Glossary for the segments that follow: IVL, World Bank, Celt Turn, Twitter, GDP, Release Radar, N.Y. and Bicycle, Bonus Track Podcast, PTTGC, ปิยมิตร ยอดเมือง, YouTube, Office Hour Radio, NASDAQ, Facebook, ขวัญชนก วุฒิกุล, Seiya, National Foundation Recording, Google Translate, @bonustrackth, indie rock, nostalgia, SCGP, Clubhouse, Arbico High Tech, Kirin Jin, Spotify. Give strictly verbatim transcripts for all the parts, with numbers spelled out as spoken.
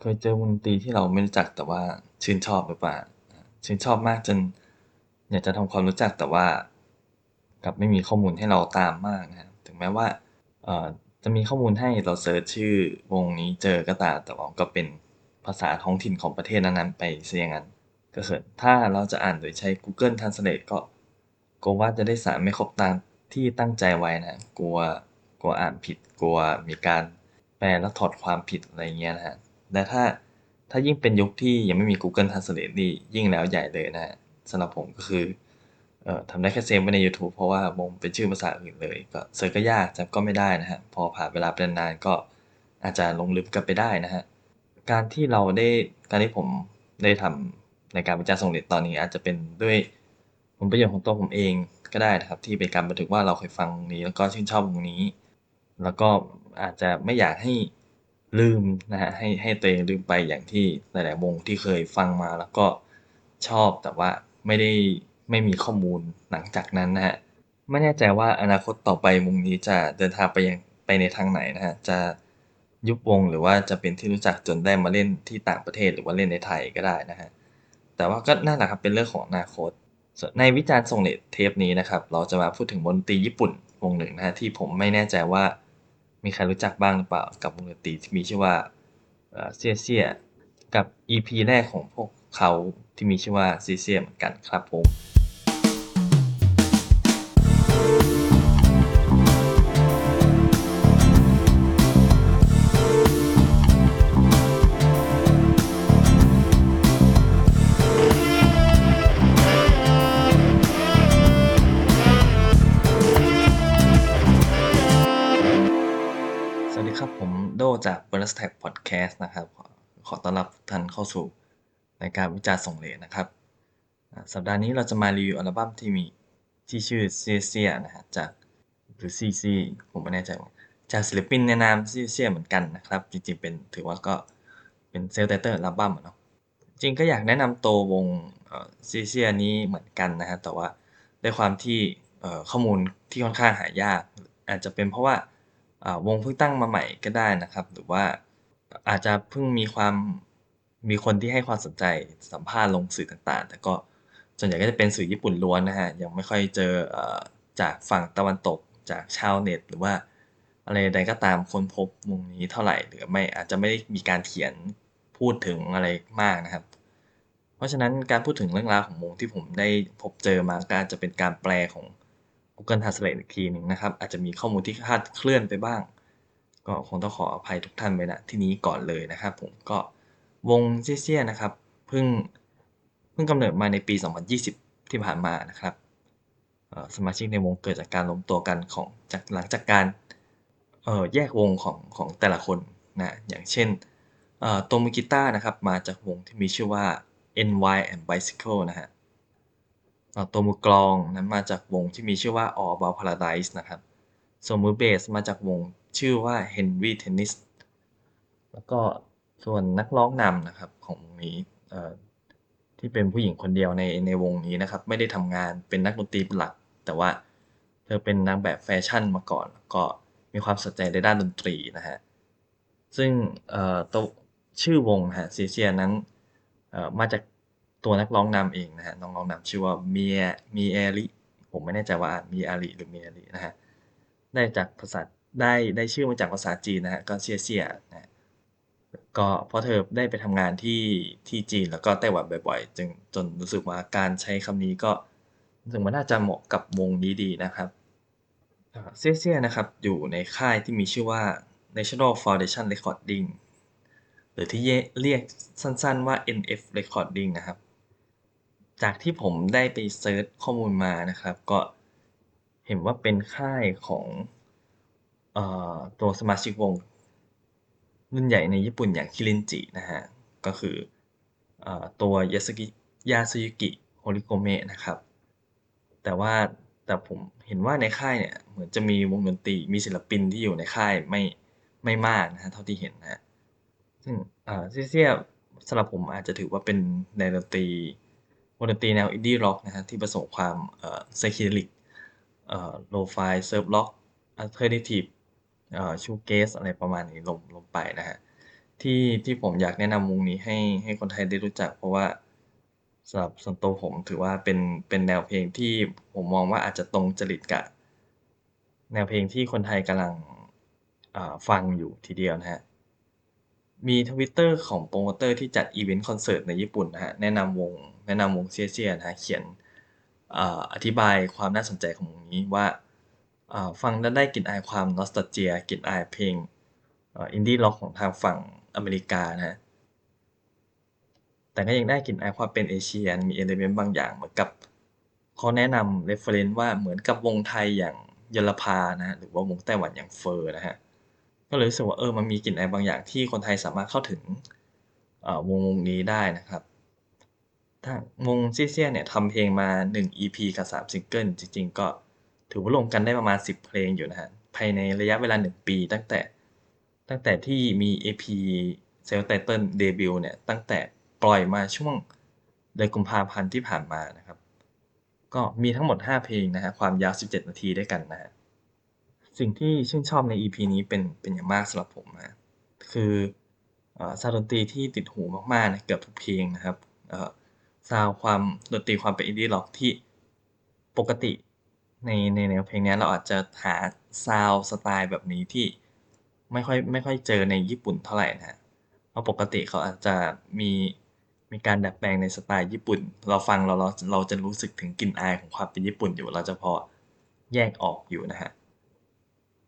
เคยเจอวงดนตรีที่เราไม่รู้จักแต่ว่าชื่นชอบหรือเปล่าชื่นชอบมากจนอยากจะทำความรู้จักแต่ว่ากลับไม่มีข้อมูลให้เราตามมากนะครับถึงแม้ว่าจะมีข้อมูลให้เราเสิร์ชชื่อวงนี้เจอก็ตามแต่ว่าก็เป็นภาษาท้องถิ่นของประเทศนั้นๆไปซะอย่างนั้นก็คือถ้าเราจะอ่านโดยใช้ Google Translate ก็กลัวว่าจะได้สารไม่ครบตามที่ตั้งใจไว้นะกลัวกลัวอ่านผิดกลัวมีการแปลและถอดความผิดอะไรเงี้ยนะฮะและถ้าถ้ายิ่งเป็นยุคที่ยังไม่มี Google Translate นี่ยิ่งแล้วใหญ่เลยนะสำหรับผมก็คือเอ่อทำได้แค่เซฟไว้ใน YouTube เพราะว่าวงเป็นชื่อภาษาอื่นเลยก็เสิร์ชก็ยากจำก็ไม่ได้นะฮะพอผ่านเวลาไปนานๆก็อาจจะลงลึกกันไปได้นะฮะการที่เราได้การที่ผมได้ทำในการวิจารณ์ส่งเดชตอนนี้อาจจะเป็นด้วยผลประโยชน์ของตัวผมเองก็ได้นะครับที่เป็นการบันทึกว่าเราเคยฟังนี้แล้วก็ชื่นชอบวงนี้แล้วก็อาจจะไม่อยากให้ลืมนะฮะให้ให้ตัวเองลืมไปอย่างที่หลายๆวงที่เคยฟังมาแล้วก็ชอบแต่ว่าไม่ได้ไม่มีข้อมูลหลังจากนั้นนะฮะไม่แน่ใจว่าอนาคตต่อไปวงนี้จะเดินทางไปยังไปในทางไหนนะฮะจะยุบวงหรือว่าจะเป็นที่รู้จักจนได้มาเล่นที่ต่างประเทศหรือว่าเล่นในไทยก็ได้นะฮะแต่ว่าก็น่าหนักครับเป็นเรื่องของอนาคตในวิจารณ์ส่งเดชเทปนี้นะครับเราจะมาพูดถึงวงดนตรีญี่ปุ่นวงหนึ่งนะฮะที่ผมไม่แน่ใจว่ามีใครรู้จักบ้างหรือเปล่ากับวงดนตรีที่มีชื่อว่าเอ่อเซี่ยๆกับ อี พี แรกของพวกเขาที่มีชื่อว่าเซี่ยๆเหมือนกันครับผมจาก Bonus Track Podcast นะครับขอต้อนรับทุกท่านเข้าสู่รายการวิจารณ์ส่งเดชนะครับสัปดาห์นี้เราจะมารีวิวอัลบั้มที่มีที่ชื่อเซี่ยๆนะฮะจากหรือซีซีผมไม่แน่ใจจากศิลปินในนามเซี่ยๆเหมือนกันนะครับจริงๆเป็นถือว่าก็เป็นเซลล์ไตเติ้ลอัลบั้มเนาะจริงก็อยากแนะนำตัววงเอ่อเซี่ยๆนี้เหมือนกันนะฮะแต่ว่าด้วยความที่เอ่อข้อมูลที่ค่อนข้างหายากอาจจะเป็นเพราะว่าวงเพิ่งตั้งมาใหม่ก็ได้นะครับหรือว่าอาจจะเพิ่งมีความมีคนที่ให้ความสนใจสัมภาษณ์ลงสื่อต่างๆแต่ก็ส่วนใหญ่ก็จะเป็นสื่อญี่ปุ่นล้วนนะฮะยังไม่ค่อยเจอจากฝั่งตะวันตกจากชาวเน็ตหรือว่าอะไรใดก็ตามคนพบวงนี้เท่าไหร่หรือไม่อาจจะไม่ได้มีการเขียนพูดถึงอะไรมากนะครับเพราะฉะนั้นการพูดถึงเรื่องราวของวงที่ผมได้พบเจอมาก็อาจจะเป็นการแปลของGoogle Translate อีกทีนึงนะครับอาจจะมีข้อมูลที่คลาดเคลื่อนไปบ้างก็คงต้องขออภัยทุกท่านไว้ณที่นี้ก่อนเลยนะครับผมก็วงเซี่ยๆนะครับเพิ่งเพิ่งกำเนิดมาในปีสองพันยี่สิบที่ผ่านมานะครับสมาชิกในวงเกิดจากการล้มตัวกันของจากหลังจากการเอ่อแยกวงของของแต่ละคนนะอย่างเช่นเอ่อโตมิกิต้านะครับมาจากวงที่มีชื่อว่า เอ็น วาย and Bicycle นะฮะตัวมือกลองนั้นมาจากวงที่มีชื่อว่า All About Paradise นะครับส่วนมือเบสมาจากวงชื่อว่า Henry Tennis แล้วก็ส่วนนักร้องนำนะครับของวงนี้ที่เป็นผู้หญิงคนเดียวในในวงนี้นะครับไม่ได้ทำงานเป็นนักดนตรีหลักแต่ว่าเธอเป็นนางแบบแฟชั่นมาก่อนแล้วก็มีความสนใจในด้านดนตรีนะฮะซึ่งตัวชื่อวงฮะเซี่ยๆนั้นมาจากตัวนักร้องนำเองนะฮะน้องร้องนำชื่อว่าเมียมีเอริผมไม่แน่ใจว่าอ่านมีอาริหรือเมียรินะฮะได้จากภาษาได้ได้ชื่อมาจากภาษาจีนนะฮะก็เซี่ยเซี่ยนะก็เพราะเธอได้ไปทำงานที่ที่จีนแล้วก็ไต้หวันบ่อยๆจึงจนรู้สึกว่าการใช้คำนี้ก็รู้สึกว่าน่าจะเหมาะกับวงนี้ดีนะครับเซี่ยเซี่ยนะครับอยู่ในค่ายที่มีชื่อว่า National Foundation Recording หรือที่เรียกสั้นๆว่า เอ็น เอฟ Recording นะครับจากที่ผมได้ไปเซิร์ชข้อมูลมานะครับก็เห็นว่าเป็นค่ายของเอ่อตัวสมาชิกวงรุ่นใหญ่ในญี่ปุ่นอย่างคิรินจินะฮะก็คือเอ่อตัวยาสึกิยาสึยุกิโฮริโกเมะนะครับแต่ว่าแต่ผมเห็นว่าในค่ายเนี่ยเหมือนจะมีวงดนตรีมีศิลปินที่อยู่ในค่ายไม่ไม่มากนะฮะเท่าที่เห็นนะฮะซึ่งเอ่อเซี่ยๆสำหรับผมอาจจะถือว่าเป็นแนวดนตรีวงดนตรีแนวอินดี้ร็อกนะฮะที่ผสมความเอ่อไซเคเดลิกเอ่อโลว์ไฟเซิร์ฟร็อกอัลเทอร์เนทีฟเอ่อชูเกสอะไรประมาณนี้ลงลงไปนะฮะ ที่ที่ผมอยากแนะนำวงนี้ให้ให้คนไทยได้รู้จักเพราะว่าสำหรับส่วนตัวผมถือว่าเป็นเป็นแนวเพลงที่ผมมองว่าอาจจะตรงจริตกับแนวเพลงที่คนไทยกำลังอ่าฟังอยู่ทีเดียวนะฮะมี Twitter ของโปรโมเตอร์ที่จัดอีเวนต์คอนเสิร์ตในญี่ปุ่นนะฮะแนะนำวงแนะนำวงเซียเซียนะฮะเขียนอ่าอธิบายความน่าสนใจของวงนี้ว่าอ่าฟังแล้วได้กลิ่นอายความ nostalgia กลิ่นอายเพลงอ่า indie rock ของทางฝั่งอเมริกานะฮะแต่ก็ยังได้กลิ่นอายความเป็นเอเชียมี element บางอย่างเหมือนกับเขาแนะนำ reference ว่าเหมือนกับวงไทยอย่างยลภานะหรือว่าวงไต้หวันอย่างเฟอร์นะฮะก็เลยรู้สึกว่าเออมันมีกลิ่นอายบางอย่างที่คนไทยสามารถเข้าถึงอ่าวงวงนี้ได้นะครับถ้าวงเซี่ยเซี่ยเนี่ยทำเพลงมาหนึ่ง อี พี กับสามซิงเกิลจริงๆก็ถือว่ารวมกันได้ประมาณสิบเพลงอยู่นะฮะภายในระยะเวลาหนึ่งปีตั้งแต่ตั้งแต่ที่มี อี พี Celt Turn เดบิวต์เนี่ยตั้งแต่ปล่อยมาช่วงเดือนกุมภาพันธ์ที่ผ่านมานะครับก็มีทั้งหมดห้าเพลงนะฮะความยาวสิบเจ็ดนาทีด้วยกันนะฮะสิ่งที่ชื่นชอบใน อี พี นี้เป็นเป็นอย่างมากสำหรับผมนะคือเอ่อซาวด์ดนตรีที่ติดหูมากๆนะเกือบทุกเพลงนะครับเอ่อซาวด์ความดนตรีความเป็นอินดี้ร็อกที่ปกติในในแนวเพลงนี้เราอาจจะหาซาวด์สไตล์แบบนี้ที่ไม่ค่อยไม่ค่อยเจอในญี่ปุ่นเท่าไหร่นะฮะเพราะปกติเขาอาจจะมีมีการดัดแปลงในสไตล์ญี่ปุ่นเราฟังเราเราเราจะรู้สึกถึงกลิ่นอายของความเป็นญี่ปุ่นอยู่เราจะพอแยกออกอยู่นะฮะ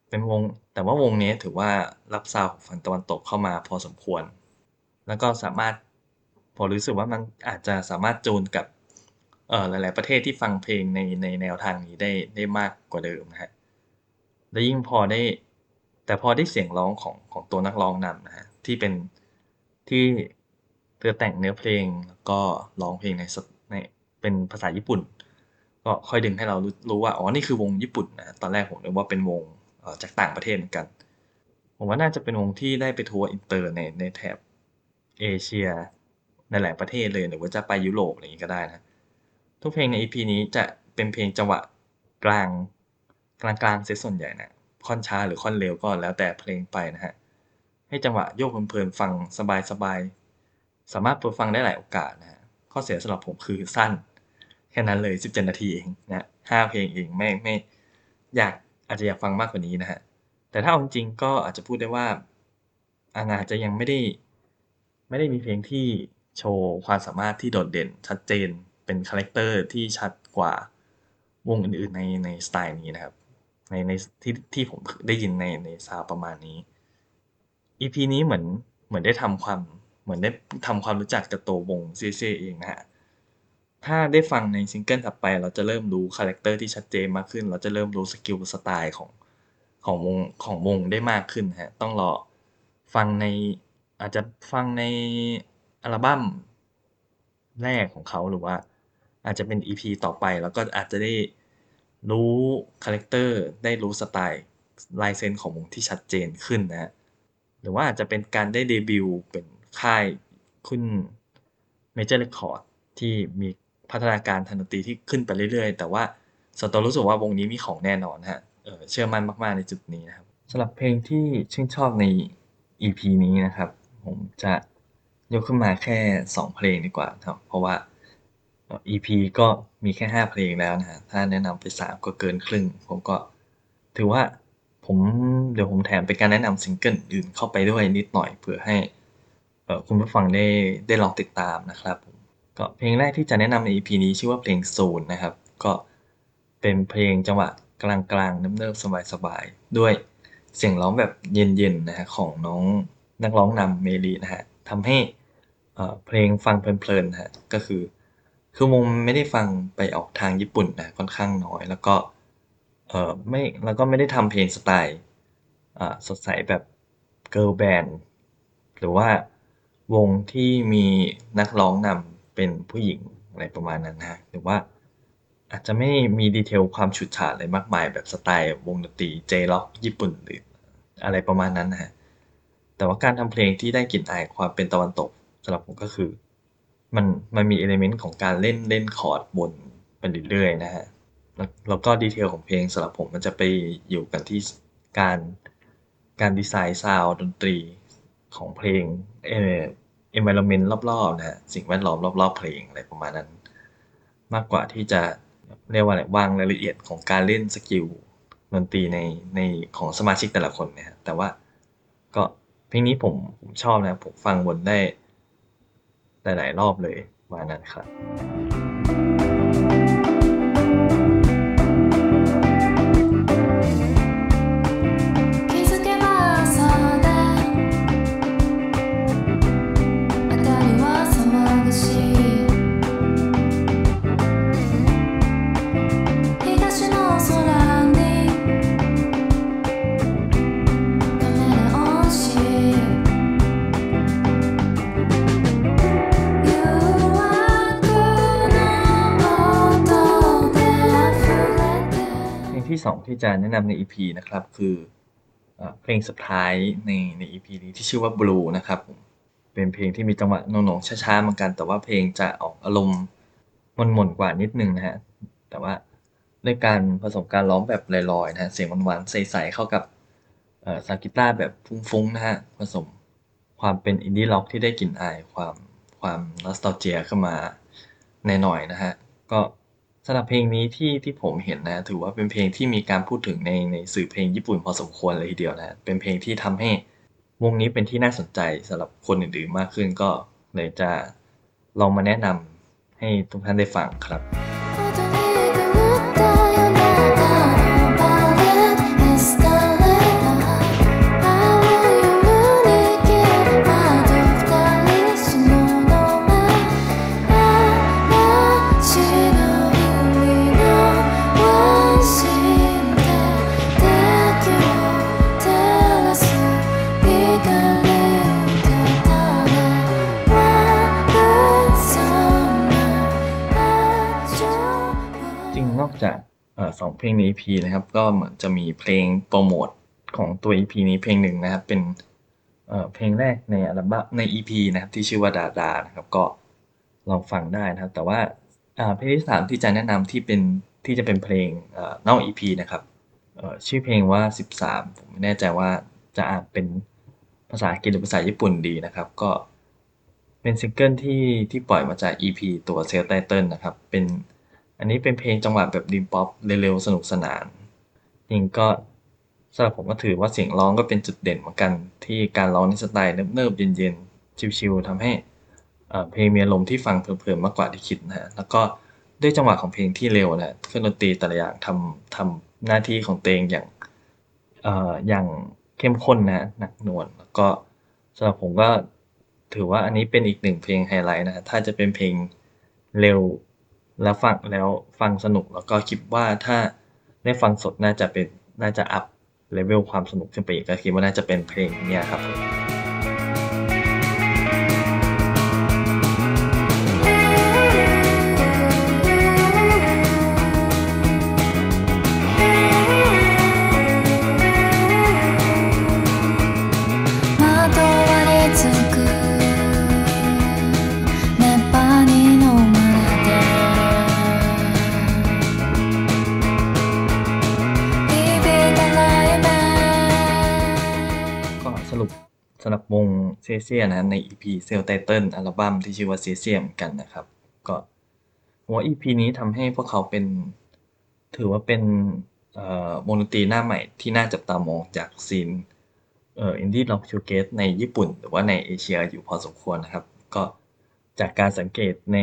เป็นวงแต่ว่าวงนี้ถือว่ารับซาวด์ของฝั่งตะวันตกเข้ามาพอสมควรแล้วก็สามารถพอรู้สึกว่ามันอาจจะสามารถจูนกับเอ่อหลายๆประเทศที่ฟังเพลงในในแนวทางนี้ได้ได้มากกว่าเดิมนะฮะและยิ่งพอได้แต่พอได้เสียงร้องของของตัวนักร้องนำนะฮะที่เป็นที่เธอแต่งเนื้อเพลงแล้วก็ร้องเพลงในในเป็นภาษาญี่ปุ่นก็ค่อยดึงให้เรารู้รู้ว่าอ๋อนี่คือวงญี่ปุ่นนะตอนแรกผมนึกว่าเป็นวงเอ่อจากต่างประเทศเหมือนกันผมว่าน่าจะเป็นวงที่ได้ไปทัวร์อินเตอร์ในในแถบเอเชียในหลายประเทศเลยหรือว่าจะไปยุโรปอะไรอย่างนี้ก็ได้นะทุกเพลงใน อี พี นี้จะเป็นเพลงจังหวะกลางกลางกลางเสียส่วนใหญ่นะค่อนช้าหรือค่อนเร็วก็แล้วแต่เพลงไปนะฮะให้จังหวะโยกเพลินๆฟังสบายๆสามารถเปิดฟังได้หลายโอกาสนะฮะข้อเสียสำหรับผมคือสั้นแค่นั้นเลยสิบเจ็ดนาทีเองนะห้าเพลงเองไม่ไม่อยากอาจจะอยากฟังมากกว่านี้นะฮะแต่ถ้าเอาจริงก็อาจจะพูดได้ว่าอาจจะยังไม่ได้ไม่ได้มีเพลงที่โชว์ความสามารถที่โดดเด่นชัดเจนเป็นคาแรคเตอร์ที่ชัดกว่าวงอื่นๆในในสไตล์นี้นะครับในในที่ที่ผมได้ยินในในซาวประมาณนี้ อี พี นี้เหมือนเหมือนได้ทำความเหมือนได้ทำความรู้จักกับตัววงเซี่ยเซี่ยเองนะฮะถ้าได้ฟังในซิงเกิลถัดไปเราจะเริ่มรู้คาแรคเตอร์ที่ชัดเจนมากขึ้นเราจะเริ่มรู้สกิลสไตล์ของของวงของวงได้มากขึ้นฮะต้องรอฟังในอาจจะฟังในอัลบั้มแรกของเขาหรือว่าอาจจะเป็น อี พี ต่อไปแล้วก็อาจจะได้รู้คาแรคเตอร์ได้รู้สไตล์ลายเซ็นของวงที่ชัดเจนขึ้นนะฮะหรือว่าอาจจะเป็นการได้เดบิวต์เป็นค่ายขึ้นเมเจอร์เรคคอร์ดที่มีพัฒนาการทางดนตรีที่ขึ้นไปเรื่อยๆแต่ว่าส่วนตัวรู้สึกว่าวงนี้มีของแน่นอนฮะ เอ่อ เชื่อมั่นมากๆในจุดนี้นะครับสำหรับเพลงที่ชื่นชอบใน อี พี นี้นะครับผมจะยกขึ้นมาแค่สองเพลงดีกว่าครับเพราะว่า อี พี ก็มีแค่ห้าเพลงแล้วนะฮะถ้าแนะนำไปสามก็เกินครึ่งผมก็ถือว่าผมเดี๋ยวผมแถมเป็นการแนะนำซิงเกิลอื่นเข้าไปด้วยนิดหน่อยเพื่อให้เอ่อคุณผู้ฟังได้ได้ลองติดตามนะครับก็เพลงแรกที่จะแนะนำใน อี พี นี้ชื่อว่าเพลงศูนย์นะครับก็เป็นเพลงจังหวะกลางๆเนิบๆสบายๆด้วยเสียงร้องแบบเย็นๆนะฮะของน้องนักร้องนำเมลีนะฮะทำให้เอ่อเพลงฟังเพลินๆฮะก็คือคือวงไม่ได้ฟังไปออกทางญี่ปุ่นนะค่อนข้างน้อยแล้วก็เอ่อไม่แล้วก็ไม่ได้ทำเพลงสไตล์อ่าสดใสแบบเกิร์ลแบนด์หรือว่าวงที่มีนักร้องนำเป็นผู้หญิงอะไรประมาณนั้นนะหรือว่าอาจจะไม่มีดีเทลความฉูดฉาดอะไรมากมายแบบสไตล์วงดนตรีเจร็อกญี่ปุ่นหรืออะไรประมาณนั้นนะฮะแต่ว่าการทำเพลงที่ได้กลิ่นอายความเป็นตะวันตกสำหรับผมก็คือมันมันมีเอลิเมนต์ของการเล่นเล่นคอร์ดบนไปเรื่อยๆนะฮะแล้วก็ดีเทลของเพลงสำหรับผมมันจะไปอยู่กันที่การการดีไซน์ซาวด์ดนตรี ของเพลงเอ่อ environment รอบๆนะฮะสิ่งแวดล้อมรอบๆเพลงอะไรประมาณนั้นมากกว่าที่จะเรียกว่าอะไรวางรายละเอียดของการเล่นสกิลดนตรีในในของสมาชิกแต่ละคนนะฮะแต่ว่าก็เพลงนี้ผมผมชอบนะผมฟังวนได้หลายๆรอบเลยประมาณนั้นครับที่สองที่จะแนะนำใน อี พี นะครับคือเพลงสุดท้ายในใน อี พี นี้ที่ชื่อว่า Blue นะครับผมเป็นเพลงที่มีจังหวะโหน่งๆช้าๆเหมือนกันแต่ว่าเพลงจะออกอารมณ์หม่นๆกว่านิดนึงนะฮะแต่ว่าด้วยการผสมการร้องแบบลอยๆนะฮะเสียงหวานๆใสๆเข้ากับเอ่อซาวด์กีตาร์แบบฟุ้งๆนะฮะผสมความเป็นอินดี้ร็อกที่ได้กลิ่นอายความความ nostalgia เข้ามาหน่อยๆนะฮะก็สำหรับเพลงนี้ที่ที่ผมเห็นนะถือว่าเป็นเพลงที่มีการพูดถึงในในสื่อเพลงญี่ปุ่นพอสมควรเลยทีเดียวนะเป็นเพลงที่ทำให้วงนี้เป็นที่น่าสนใจสำหรับคนอื่นๆมากขึ้นก็เลยจะลองมาแนะนำให้ทุกท่านได้ฟังครับจากสองเพลงใน อี พี นะครับก็เหมือนจะมีเพลงโปรโมทของตัว อี พี นี้เพลงหนึ่งนะครับเป็นเพลงแรกในอัลบั้มใน อี พี นะครับที่ชื่อว่าดาดานะครับก็ลองฟังได้นะครับแต่ว่าเพลงที่สามที่จะแนะนำที่เป็นที่จะเป็นเพลงนอก อี พี นะครับชื่อเพลงว่าสิบสามผมไม่แน่ใจว่าจะอ่านเป็นภาษาอังกฤษหรือภาษาญี่ปุ่นดีนะครับก็เป็นซิงเกิลที่ที่ปล่อยมาจาก อี พี ตัว Celt Turn นะครับเป็นอันนี้เป็นเพลงจังหวะแบบดิมป๊อปเร็วๆสนุกสนานจริงก็สำหรับผมก็ถือว่าเสียงร้องก็เป็นจุดเด่นเหมือนกันที่การร้องในสไตล์เนิบๆเย็นๆชิลๆทำให้เพลงมีอารมณ์ที่ฟังเพลินๆมากกว่าที่คิดนะฮะแล้วก็ด้วยจังหวะของเพลงที่เร็วนะเครื่องดนตรีแต่ละอย่างทำทำหน้าที่ของตัวเองอย่างเอ่ออย่างเข้มข้นนะหนักหน่วงแล้วก็สำหรับผมก็ถือว่าอันนี้เป็นอีกหนึ่งเพลงไฮไลท์นะถ้าจะเป็นเพลงเร็วแล้วฟังแล้วฟังสนุกแล้วก็คิดว่าถ้าได้ฟังสดน่าจะเป็นน่าจะอัพเลเวลความสนุกขึ้นไปอีกก็คิดว่าน่าจะเป็นเพลงเนี้ยครับสำหรับวงเซียนะใน อี พี Celt Turn อัลบั้มที่ชื่อว่าเซียเหมือนกันนะครับก็หัว อี พี นี้ทำให้พวกเขาเป็นถือว่าเป็นเอ่อวงดนตรีหน้าใหม่ที่น่าจับตามองจากซีนเอ่ออินดี้ร็อกชูเกตในญี่ปุ่นหรือว่าในเอเชียอยู่พอสมควรนะครับก็จากการสังเกตใน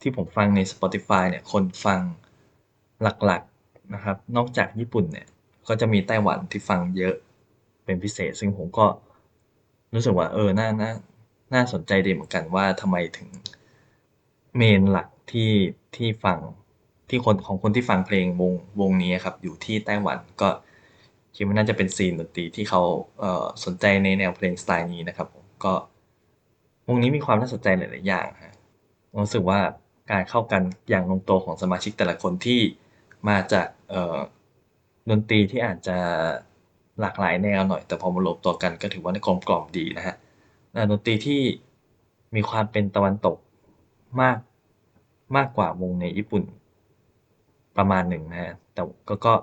ที่ผมฟังใน Spotify เนี่ยคนฟังหลักๆนะครับนอกจากญี่ปุ่นเนี่ยก็จะมีไต้หวันที่ฟังเยอะเป็นพิเศษซึ่งผมก็รู้สึกว่าเออน่าน่าน่าสนใจดีเหมือนกันว่าทำไมถึงเมนหลักที่ที่ฟังที่คนของคนที่ฟังเพลงวงวงนี้ครับอยู่ที่ไต้หวันก็คิดว่าน่าจะเป็นซีนดนตรีที่เขาเอ่อสนใจในแนวเพลงสไตล์นี้นะครับผมก็วงนี้มีความน่าสนใจหลายๆอย่างฮะรู้สึกว่าการเข้ากันอย่างลงตัวของสมาชิกแต่ละคนที่มาจากเอ่อดนตรีที่อาจจะหลากหลายแนวหน่อยแต่พอมารวมตัวกันก็ถือว่าได้กลมกล่อมดีนะฮะดนตรีที่มีความเป็นตะวันตกมากมากกว่าวงในญี่ปุ่นประมาณหนึ่งนะฮะแต่ก็ก็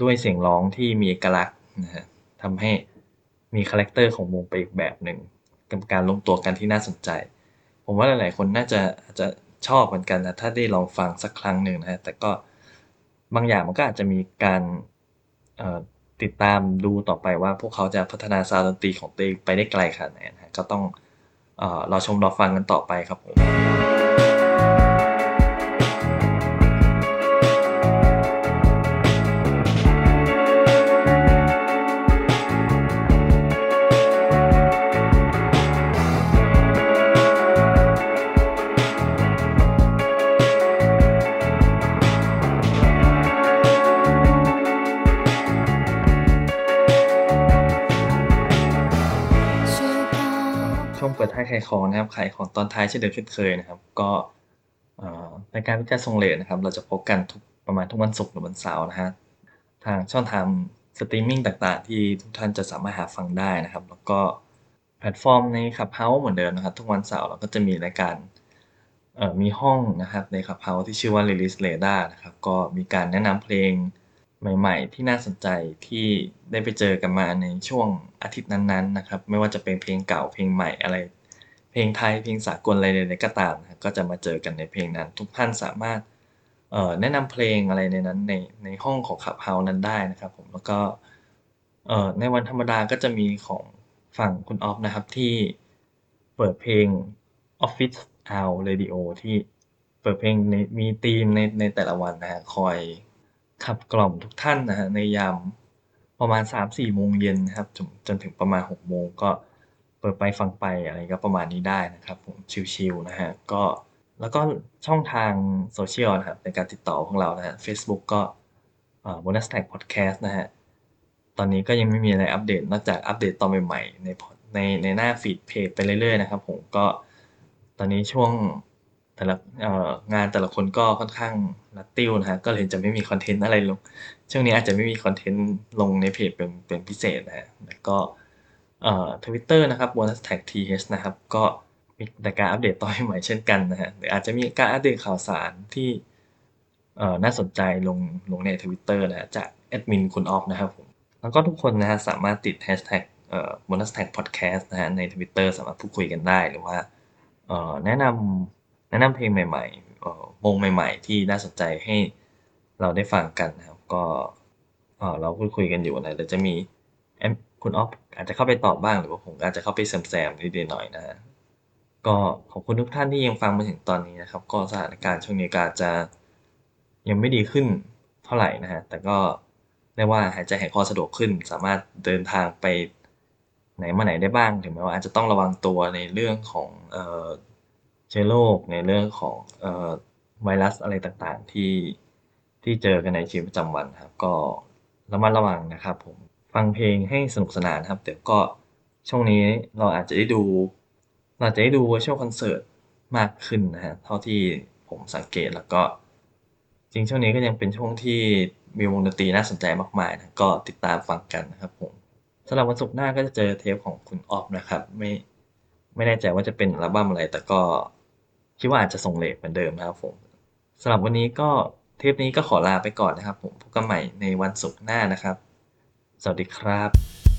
ด้วยเสียงร้องที่มีเอกลักษณ์นะฮะทำให้ มีคาแรคเตอร์ของวงไปอีกแบบหนึ่งกับการลงตัวกันที่น่าสนใจผมว่าหลายๆคนน่าจะอาจจะชอบเหมือนกันนะถ้าได้ลองฟังสักครั้งหนึ่งนะแต่ก็บางอย่างมันก็อาจจะมีการติดตามดูต่อไปว่าพวกเขาจะพัฒนาซาวด์ดนตรีของตัวเองไปได้ไกลขนาดไหนนะก็ต้องเอ่อรอชมรอฟังกันต่อไปครับผมเปิดให้ขายของนะครับขายของตอนท้ายเช่นเดิมเช่นเคยนะครับก็รายการวิจารณ์ทรงเลทนะครับเราจะพบกันทุกประมาณทุกวันศุกร์หรือวันเสาร์นะฮะทางช่องทางสตรีมมิ่งต่างๆที่ทุกท่านจะสามารถหาฟังได้นะครับแล้วก็แพลตฟอร์มใน Clubhouse เหมือนเดิมนะครับทุกวันเสาร์เราก็จะมีรายการมีห้องนะครับใน Clubhouse ที่ชื่อว่า Release Radar นะครับก็มีการแนะนำเพลงใหม่ๆที่น่าสนใจที่ได้ไปเจอกันมาในช่วงอาทิตย์นั้นๆนะครับไม่ว่าจะเป็นเพลงเก่าเพลงใหม่อะไรเพลงไทยเพลงสากลอะไรใดๆก็ตามก็จะมาเจอกันในเพลงนั้นทุกท่านสามารถเอ่อแนะนำเพลงอะไรในนั้นในในห้องของ Clubhouse นั้นได้นะครับผมแล้วก็เอ่อในวันธรรมดาก็จะมีของฝั่งคุณออฟนะครับที่เปิดเพลง Office Hour Radio ที่เปิดเพลงในมีธีมในในแต่ละวันนะฮะคอยขับกล่อมทุกท่านนะฮะในยามประมาณ สามถึงสี่ โมงเย็นนะครับจนจนถึงประมาณ หก โมงก็เปิดไปฟังไปอะไรก็ประมาณนี้ได้นะครับผมชิลๆนะฮะก็แล้วก็ช่องทางโซเชียลนะครับในการติดต่อของเรานะฮะ Facebook ก็เอ่อ Bonus Track Podcast นะฮะตอนนี้ก็ยังไม่มีอะไรอัปเดตนอกจากอัปเดตตอนใหม่ๆในในในหน้าฟีดเพจไปเรื่อยๆนะครับผมก็ตอนนี้ช่วงแต่ละเอ่องานแต่ละคนก็ค่อนข้างรัดติ้วนะฮะก็เลยจะไม่มีคอนเทนต์อะไรลงช่วงนี้อาจจะไม่มีคอนเทนต์ลงในเพจเป็นเป็นพิเศษนะฮะแล้วก็เอ่อ Twitter นะครับ bonus track ที เอช นะครับก็มีแต่การอัปเดตตอนใหม่เช่นกันนะฮะหรืออาจจะมีการอัปเดตข่าวสารที่เอ่อน่าสนใจลงลงใน Twitter นะฮะจากแอดมินคุณออฟนะครับผมแล้วก็ทุกคนนะฮะสามารถติด hashtag เอ่อ bonus track podcast นะฮะใน Twitter สามารถพูดคุยกันได้หรือว่าเอ่อแนะนำแนะนำเพลงใหม่ๆเอ่อวงใหม่ๆที่น่าสนใจให้เราได้ฟังกันนะครับก็เอ่อเราพูดคุยกันอยู่นะเดี๋ยวจะมีคุณอ๊อฟอาจจะเข้าไปตอบบ้างหรือว่าผมอาจจะเข้าไปแซมๆนิดๆหน่อยนะฮะก็ขอบคุณทุกท่านที่ยังฟังมาถึงตอนนี้นะครับก็สถานการณ์ช่วงนี้ก็จะยังไม่ดีขึ้นเท่าไหร่นะฮะแต่ก็ได้ว่าหายใจหายคอสะดวกขึ้นสามารถเดินทางไปไหนมาไหนได้บ้างถึงแม้ว่าอาจจะต้องระวังตัวในเรื่องของเอ่อเชื้อโรคในเรื่องของเอ่อไวรัสอะไรต่างๆที่ที่เจอกันในชีวิตประจำวันครับก็ระมัดระวังนะครับผมฟังเพลงให้สนุกสนานครับเดี๋ยวก็ช่วงนี้เราอาจจะได้ดูเราจะได้ดูเวอร์ชวลคอนเสิร์ตมากขึ้นนะฮะเท่าที่ผมสังเกตแล้วก็จริงช่วงนี้ก็ยังเป็นช่วงที่มีวงดนตรีน่าสนใจมากมายนะก็ติดตามฟังกันนะครับผมสำหรับวันศุกร์หน้าก็จะเจอเทปของคุณออฟนะครับไม่ไม่แน่ใจว่าจะเป็นอัลบั้มอะไรแต่ก็คิดว่าอาจจะส่งเลทเหมือนเดิมนะครับผมสำหรับวันนี้ก็เทปนี้ก็ขอลาไปก่อนนะครับผมพบกันใหม่ในวันศุกร์หน้านะครับสวัสดีครับ